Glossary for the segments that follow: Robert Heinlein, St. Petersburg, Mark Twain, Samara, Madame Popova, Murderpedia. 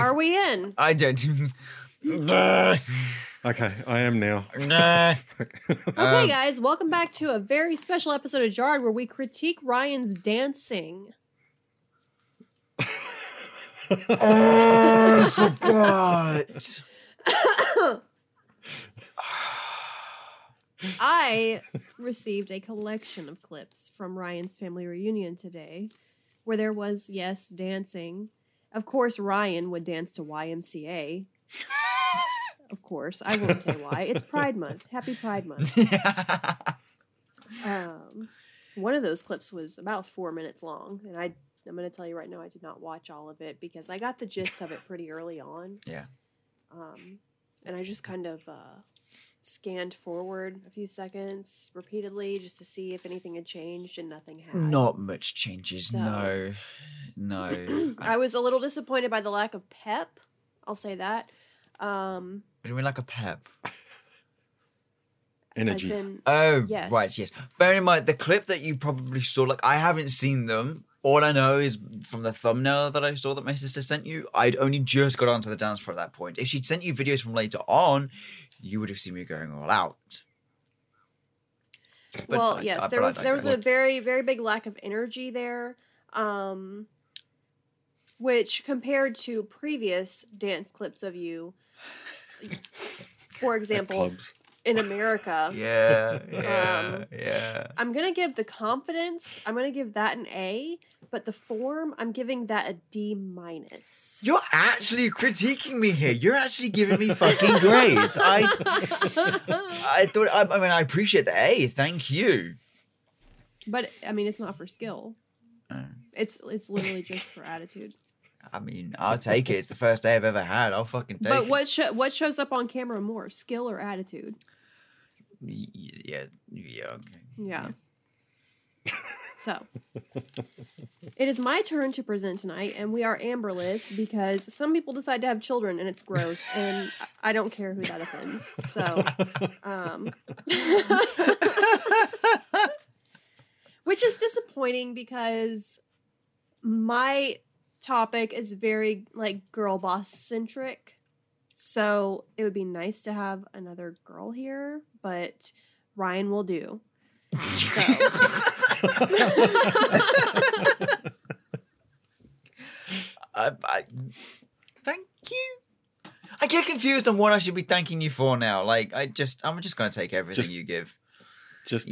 Are we in? I don't. Okay, I am now. Okay, guys, welcome back to a very special episode of Jarred where we critique Ryan's dancing. I forgot. I received a collection of clips from Ryan's family reunion today where there was, yes, dancing. Of course, Ryan would dance to YMCA. Of course. I won't say why. It's Pride Month. Happy Pride Month. One of those clips was about 4 minutes long. And I'm going to tell you right now, I did not watch all of it because I got the gist of it pretty early on. Yeah. And I just kind of scanned forward a few seconds repeatedly just to see if anything had changed, and nothing had. Not much changes. So, no. I was a little disappointed by the lack of pep. I'll say that. What do you mean, like a pep? Energy. Yes. Bear in mind, the clip that you probably saw, like, I haven't seen them. All I know is from the thumbnail that I saw that my sister sent you, I'd only just got onto the dance floor at that point. If she'd sent you videos from later on, you would have seen me going all out. But well, there was a very, very big lack of energy there. Which, compared to previous dance clips of you, for example, in America. Yeah. I'm going to give the confidence, I'm going to give that an A, but the form, I'm giving that a D-. You're actually critiquing me here. You're actually giving me fucking grades. I mean, I appreciate the A. Thank you. But, I mean, it's not for skill. It's literally just for attitude. I mean, I'll take it. It's the first day I've ever had. I'll fucking take it. But what shows up on camera more, skill or attitude? Yeah. So, it is my turn to present tonight, and we are Amberless because some people decide to have children, and it's gross, and I don't care who that offends. So, which is disappointing because my topic is very, like, girl boss centric, so it would be nice to have another girl here, but Ryan will do. So. Thank you. I get confused on what I should be thanking you for now. Like, I'm just gonna take everything you give. I was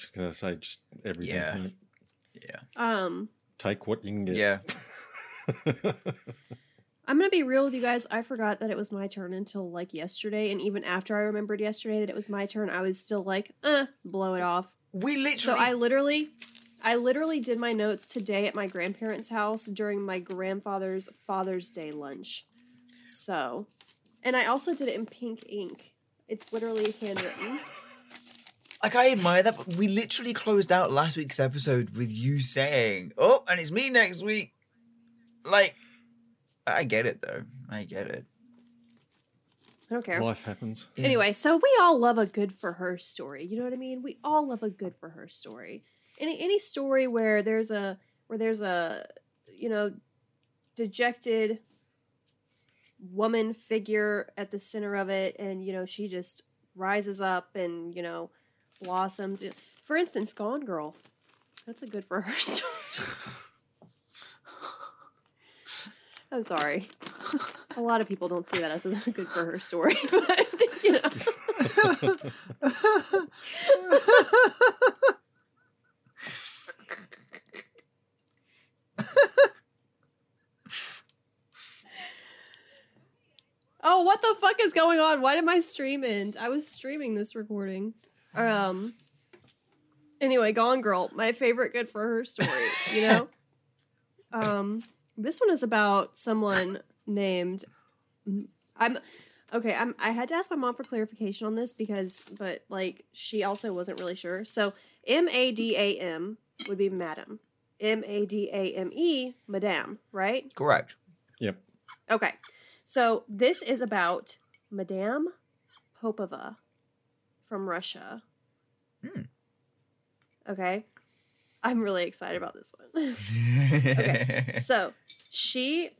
just gonna say, just everything. Yeah. Take what you can get. Yeah. I'm gonna be real with you guys. I forgot that it was my turn until like yesterday, and even after I remembered yesterday that it was my turn, I was still like, blow it off. I literally did my notes today at my grandparents' house during my grandfather's Father's Day lunch. So, and I also did it in pink ink. It's literally handwritten. Like, I admire that, but we literally closed out last week's episode with you saying, "Oh, and it's me next week." Like, I get it, though. I get it. I don't care. Life happens. Yeah. Anyway, so we all love a good for her story. You know what I mean? We all love a good for her story. Any story where there's a dejected woman figure at the center of it, and she just rises up and blossoms. For instance, Gone Girl. That's a good for her story. I'm sorry. A lot of people don't see that as a good for her story, but Oh, what the fuck is going on? Why did my stream end? I was streaming this recording. Anyway, Gone Girl, my favorite good for her story, This one is about someone named. I had to ask my mom for clarification on this because she also wasn't really sure. So MADAM would be Madam. MADAME, Madame, right? Correct. Yep. Okay. So this is about Madame Popova from Russia. Hmm. Okay. I'm really excited about this one. Okay. So she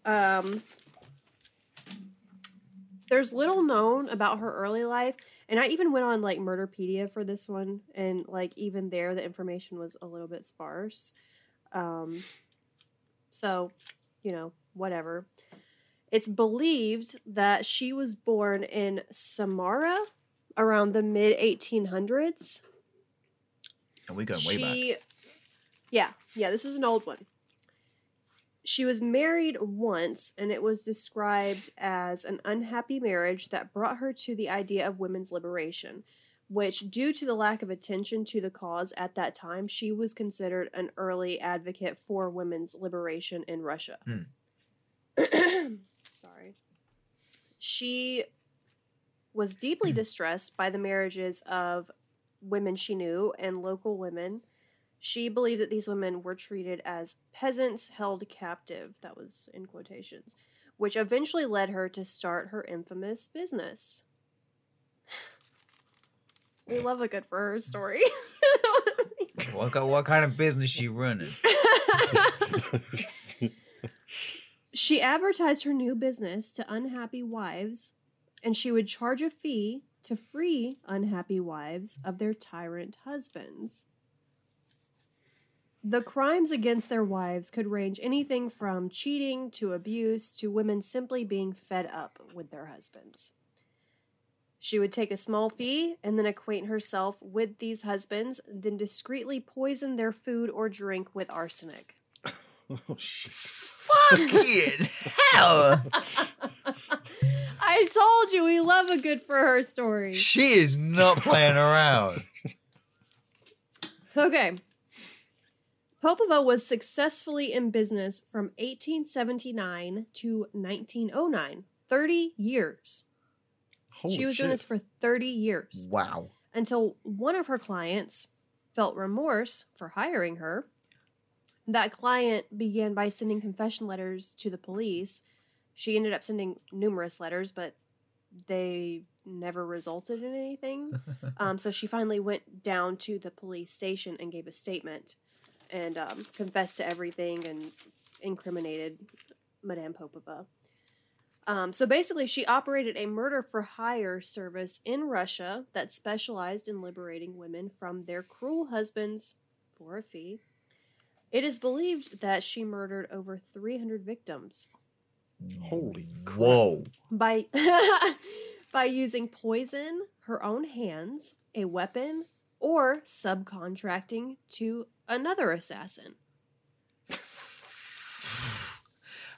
There's little known about her early life, and I even went on like Murderpedia for this one, and like even there the information was a little bit sparse. So, you know, whatever. It's believed that she was born in Samara around the mid-1800s. And we go way back. Yeah, this is an old one. She was married once, and it was described as an unhappy marriage that brought her to the idea of women's liberation, which, due to the lack of attention to the cause at that time, she was considered an early advocate for women's liberation in Russia. Mm. Sorry. She was deeply distressed by the marriages of women she knew and local women. She believed that these women were treated as peasants held captive, that was in quotations, which eventually led her to start her infamous business. We love a good for her story. What kind of business she running? She advertised her new business to unhappy wives, and she would charge a fee to free unhappy wives of their tyrant husbands. The crimes against their wives could range anything from cheating to abuse to women simply being fed up with their husbands. She would take a small fee and then acquaint herself with these husbands, then discreetly poison their food or drink with arsenic. Oh, shit. Fucking hell! I told you we love a good for her story. She is not playing around. Okay. Popova was successfully in business from 1879 to 1909. 30 years. Holy shit. She was doing this for 30 years. Wow. Until one of her clients felt remorse for hiring her. That client began by sending confession letters to the police. She ended up sending numerous letters, but they never resulted in anything. So she finally went down to the police station and gave a statement. And confessed to everything and incriminated Madame Popova. So basically, she operated a murder-for-hire service in Russia that specialized in liberating women from their cruel husbands for a fee. It is believed that she murdered over 300 victims. Holy crap. Whoa. By using poison, her own hands, a weapon, or subcontracting to another assassin.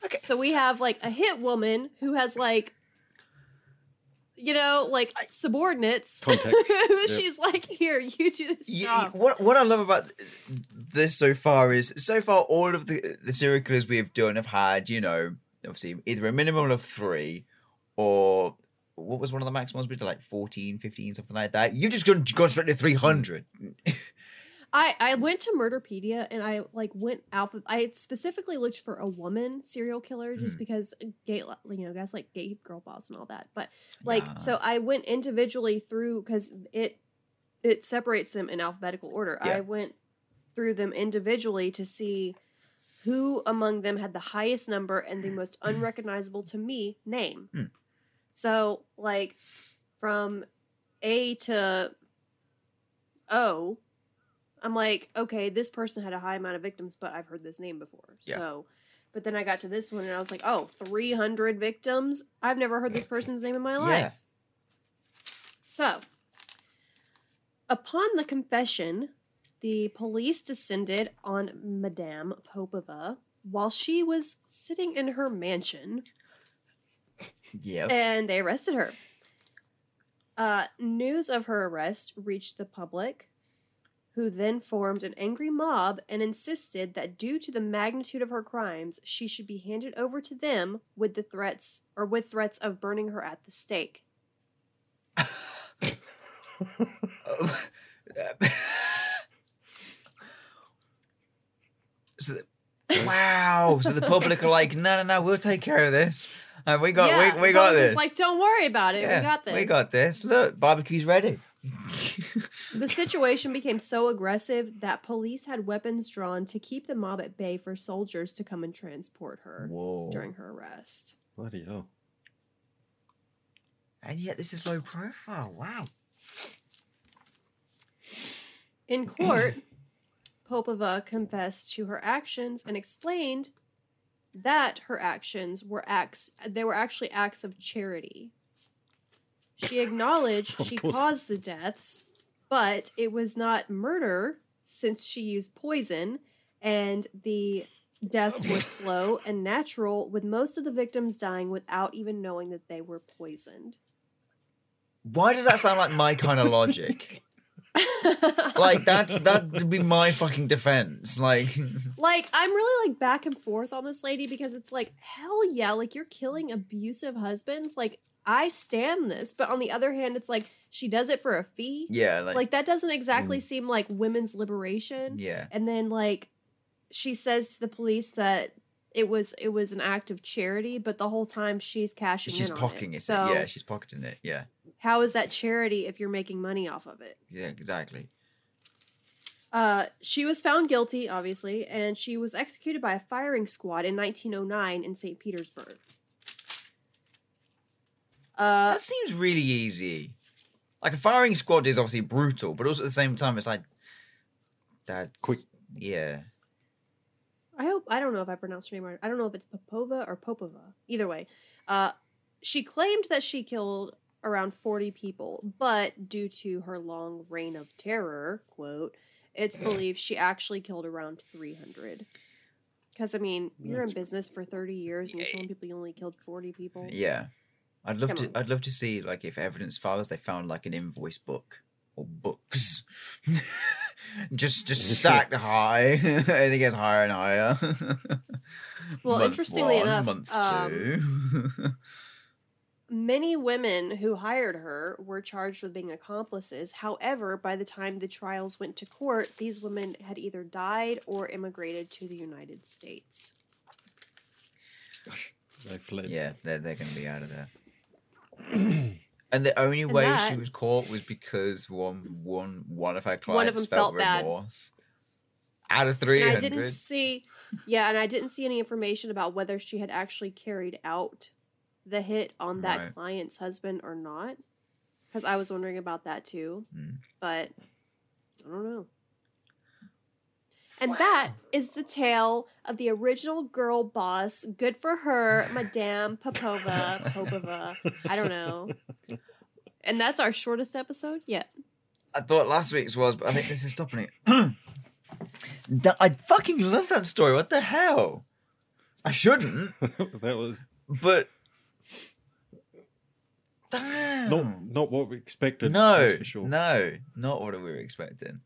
Okay. So we have like a hit woman who has like, you know, like subordinates. Context. She's like, here, you do this job. What I love about this so far all of the serial killers we have done have had, you know, obviously either a minimum of 3 or what was one of the maximums we did, like 14, 15, something like that. You just gone straight to 300. I went to Murderpedia and I like went out. I specifically looked for a woman serial killer just because guys like gay girl boss and all that. But like, so I went individually through because it separates them in alphabetical order. Yeah. I went through them individually to see who among them had the highest number and the most unrecognizable to me name. Mm. So like from A to O, I'm like, okay, this person had a high amount of victims, but I've heard this name before. Yeah. So, but then I got to this one and I was like, oh, 300 victims. I've never heard this person's name in my life. So upon the confession, the police descended on Madame Popova while she was sitting in her mansion. Yeah. And they arrested her. News of her arrest reached the public, who then formed an angry mob and insisted that due to the magnitude of her crimes, she should be handed over to them with threats of burning her at the stake. So the public are like, no, we'll take care of this. And we got this. Like, don't worry about it. Yeah, we got this. Look, barbecue's ready. The situation became so aggressive that police had weapons drawn to keep the mob at bay for soldiers to come and transport her during her arrest. Bloody hell. And yet this is low profile. Wow. In court, Popova confessed to her actions and explained that her actions were actually acts of charity. She acknowledged she caused the deaths, but it was not murder since she used poison, and the deaths were slow and natural, with most of the victims dying without even knowing that they were poisoned. Why does that sound like my kind of logic? Like that would be my fucking defense. Like I'm really like back and forth on this lady, because it's like, hell yeah, like you're killing abusive husbands, like I stand this, but on the other hand it's like she does it for a fee. Yeah, like that doesn't exactly seem like women's liberation. Yeah. And then like she says to the police that it was an act of charity, but the whole time she's cashing in on it. She's pocketing it. So, yeah, she's pocketing it. Yeah. How is that charity if you're making money off of it? Yeah, exactly. She was found guilty, obviously, and she was executed by a firing squad in 1909 in St. Petersburg. That seems really easy. Like, a firing squad is obviously brutal, but also at the same time, it's like... That's... Quick. Yeah. I don't know if I pronounced her name right. I don't know if it's Popova or Popova. Either way. She claimed that she killed around 40 people, but due to her long reign of terror, quote, it's believed she actually killed around 300. Because, I mean, you're in business for 30 years and you're telling people you only killed 40 people. Yeah. I'd love to see, like, if evidence files, they found, like, an invoice book or books. just stacked high. It gets higher and higher. Well, month interestingly one, enough... Month two... Many women who hired her were charged with being accomplices. However, by the time the trials went to court, these women had either died or immigrated to the United States. They fled. Yeah, they're going to be out of there. And the only way she was caught was because one of her clients felt remorse. Out of 300. And I didn't see any information about whether she had actually carried out the hit on that client's husband or not, because I was wondering about that too, but I don't know. And that is the tale of the original girl boss. Good for her, Madame Popova. I don't know. And that's our shortest episode yet. I thought last week's was, but I think this is topping it. I fucking love that story. What the hell? I shouldn't. That was, but. Damn. Not what we expected. No, for sure. No, not what we were expecting.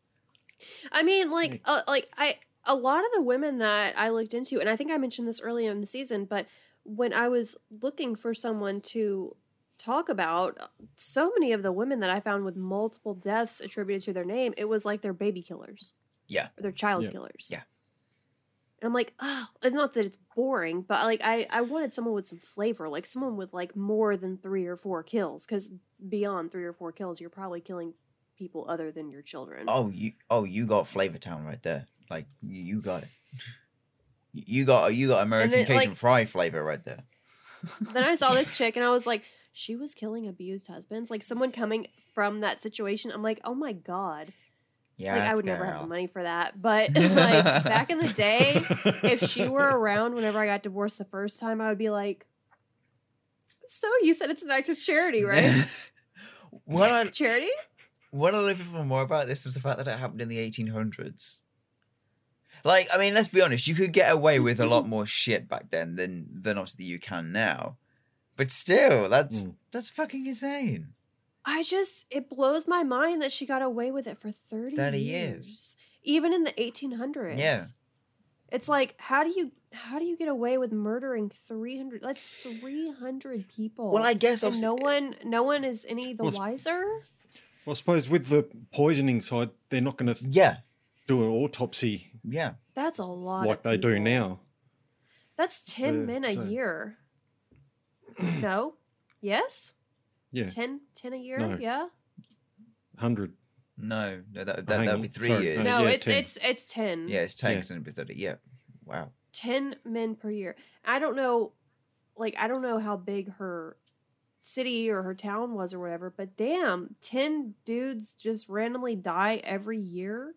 I mean, a lot of the women that I looked into, and I think I mentioned this earlier in the season, but when I was looking for someone to talk about, so many of the women that I found with multiple deaths attributed to their name, it was like they're baby killers. Yeah. Or they're child killers. Yeah. And I'm like, oh, it's not that it's boring, but like I wanted someone with some flavor, like someone with like more than 3 or 4 kills, because beyond 3 or 4 kills, you're probably killing people other than your children. Oh, you got Flavor Town right there. Like you got it. You got American then, Cajun fry flavor right there. Then I saw this chick and I was like, she was killing abused husbands. Like someone coming from that situation, I'm like, oh my god. Yeah, like, I would never have the money for that. But like back in the day, if she were around whenever I got divorced the first time, I would be like, so you said it's an act of charity, right? Charity? What I love even more about this is the fact that it happened in the 1800s. Like, I mean, let's be honest, you could get away with a lot more shit back then than obviously you can now. But still, that's fucking insane. It blows my mind that she got away with it for 30 years. Even in the 1800s. Yeah. It's like, how do you get away with murdering 300? That's 300 people. Well, I guess obviously, and no one is any the wiser. Well, I suppose with the poisoning side, they're not going to do an autopsy. Yeah. That's a lot. Like they do now. That's 10 men a year. No? Yes? Yeah. 10 a year? No. Yeah. 100. No, that would be 3 years. No, it's 10. Yeah, it's 10 because it'd be 30. Yeah. Wow. 10 men per year. I don't know how big her city or her town was or whatever, but damn, 10 dudes just randomly die every year?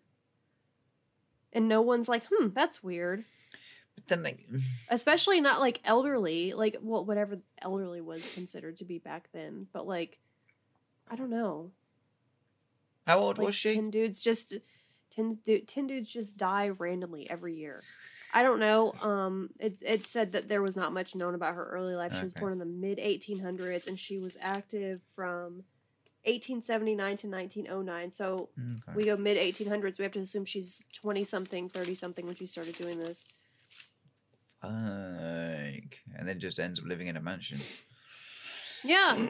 And no one's like, that's weird. But then, like, especially not like elderly, like, well, whatever elderly was considered to be back then, but like, I don't know. How old was she? 10 dudes just die randomly every year. I don't know. It said that there was not much known about her early life. She was born in the mid-1800s, and she was active from 1879 to 1909. So we go mid-1800s. We have to assume she's 20-something, 30-something when she started doing this. Fuck. And then just ends up living in a mansion. Yeah.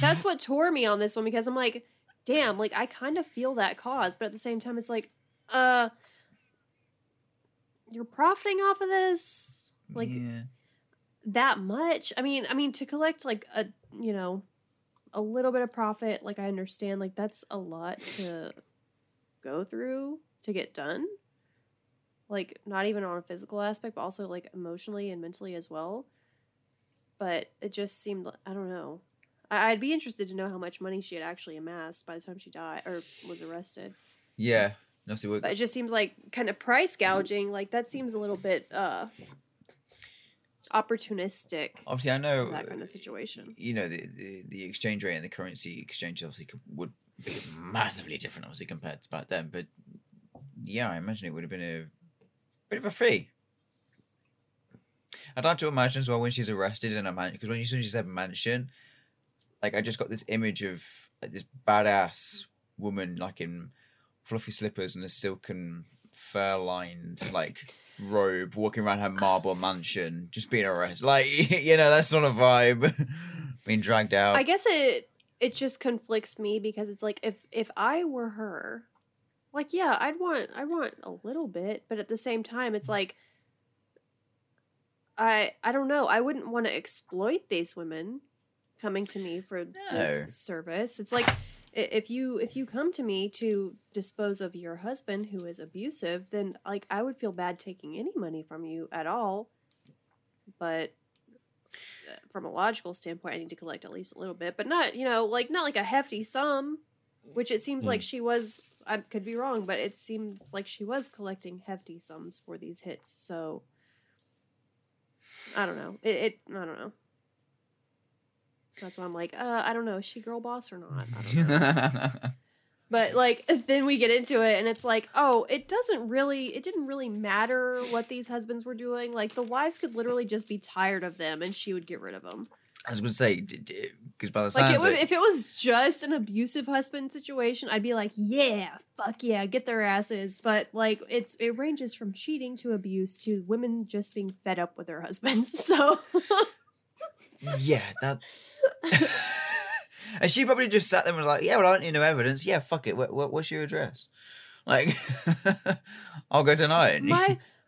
That's what tore me on this one, because I'm like, damn, like, I kind of feel that cause, but at the same time, it's like, you're profiting off of this, like, that much. I mean, to collect like a little bit of profit, like, I understand, like, that's a lot to go through to get done. Like, not even on a physical aspect, but also like emotionally and mentally as well. But it just seemed, I don't know. I'd be interested to know how much money she had actually amassed by the time she died or was arrested. Yeah. No, see, but it just seems like kind of price gouging. Like, that seems a little bit opportunistic. Obviously, I know that kind of situation. You know, the exchange rate and the currency exchange obviously would be massively different, obviously, compared to back then. But yeah, I imagine it would have been a bit of a fee. I'd like to imagine as well when she's arrested in a mansion, because when you soon she said mansion, like, I just got this image of like this badass woman, like, in fluffy slippers and a silken fur-lined, like, robe, walking around her marble mansion, just being arrested. Like, you know, that's not a vibe. Being dragged out. I guess it just conflicts me, because it's like, if I were her, like, yeah, I'd want a little bit, but at the same time, it's like, I don't know. I wouldn't want to exploit these women coming to me for this service. It's like, if you come to me to dispose of your husband who is abusive, then, like, I would feel bad taking any money from you at all. But from a logical standpoint, I need to collect at least a little bit, but not, you know, like, not like a hefty sum, which it seems like she was. I could be wrong, but it seems like she was collecting hefty sums for these hits. So I don't know. I don't know. That's why I'm like, I don't know, is she girl boss or not? I don't know. But, like, then we get into it, and it's like, oh, it didn't really matter what these husbands were doing. Like, the wives could literally just be tired of them, and she would get rid of them. I was going to say, because by the sounds of it, if it was just an abusive husband situation, I'd be like, yeah, fuck yeah, get their asses. But, like, it ranges from cheating to abuse to women just being fed up with their husbands, so... Yeah, that. And she probably just sat there and was like, "Yeah, well, I don't need no evidence. Yeah, fuck it. What's your address? Like, I'll go tonight."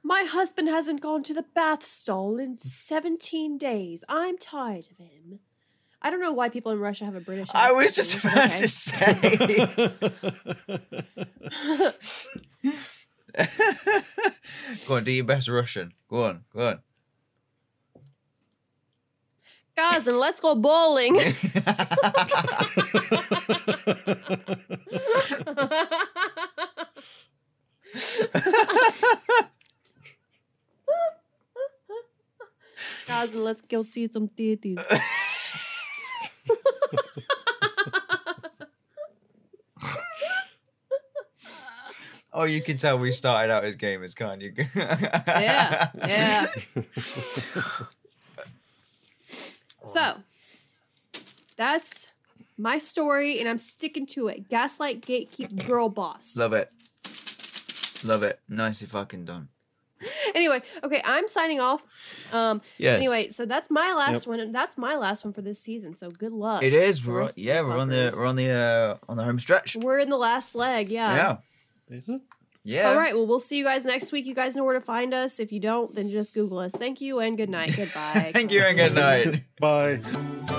My husband hasn't gone to the bath stall in 17 days. I'm tired of him. I don't know why people in Russia have a British accent. I was just about to say. Go on, do your best Russian. Go on. Guys, and let's go bowling. Guys, and let's go see some titties. Oh, you can tell we started out as gamers, can't you? Yeah. So, that's my story, and I'm sticking to it. Gaslight, gatekeep, girl boss. Love it. Nicely fucking done. Anyway, okay, I'm signing off. Yes. Anyway, so that's my last one, and that's my last one for this season. So good luck. It is. We're on the home stretch. We're in the last leg. Yeah. Mm-hmm. Yeah. All right. Well, we'll see you guys next week. You guys know where to find us. If you don't, then just Google us. Thank you and good night. Goodbye. Thank you and good night. Bye.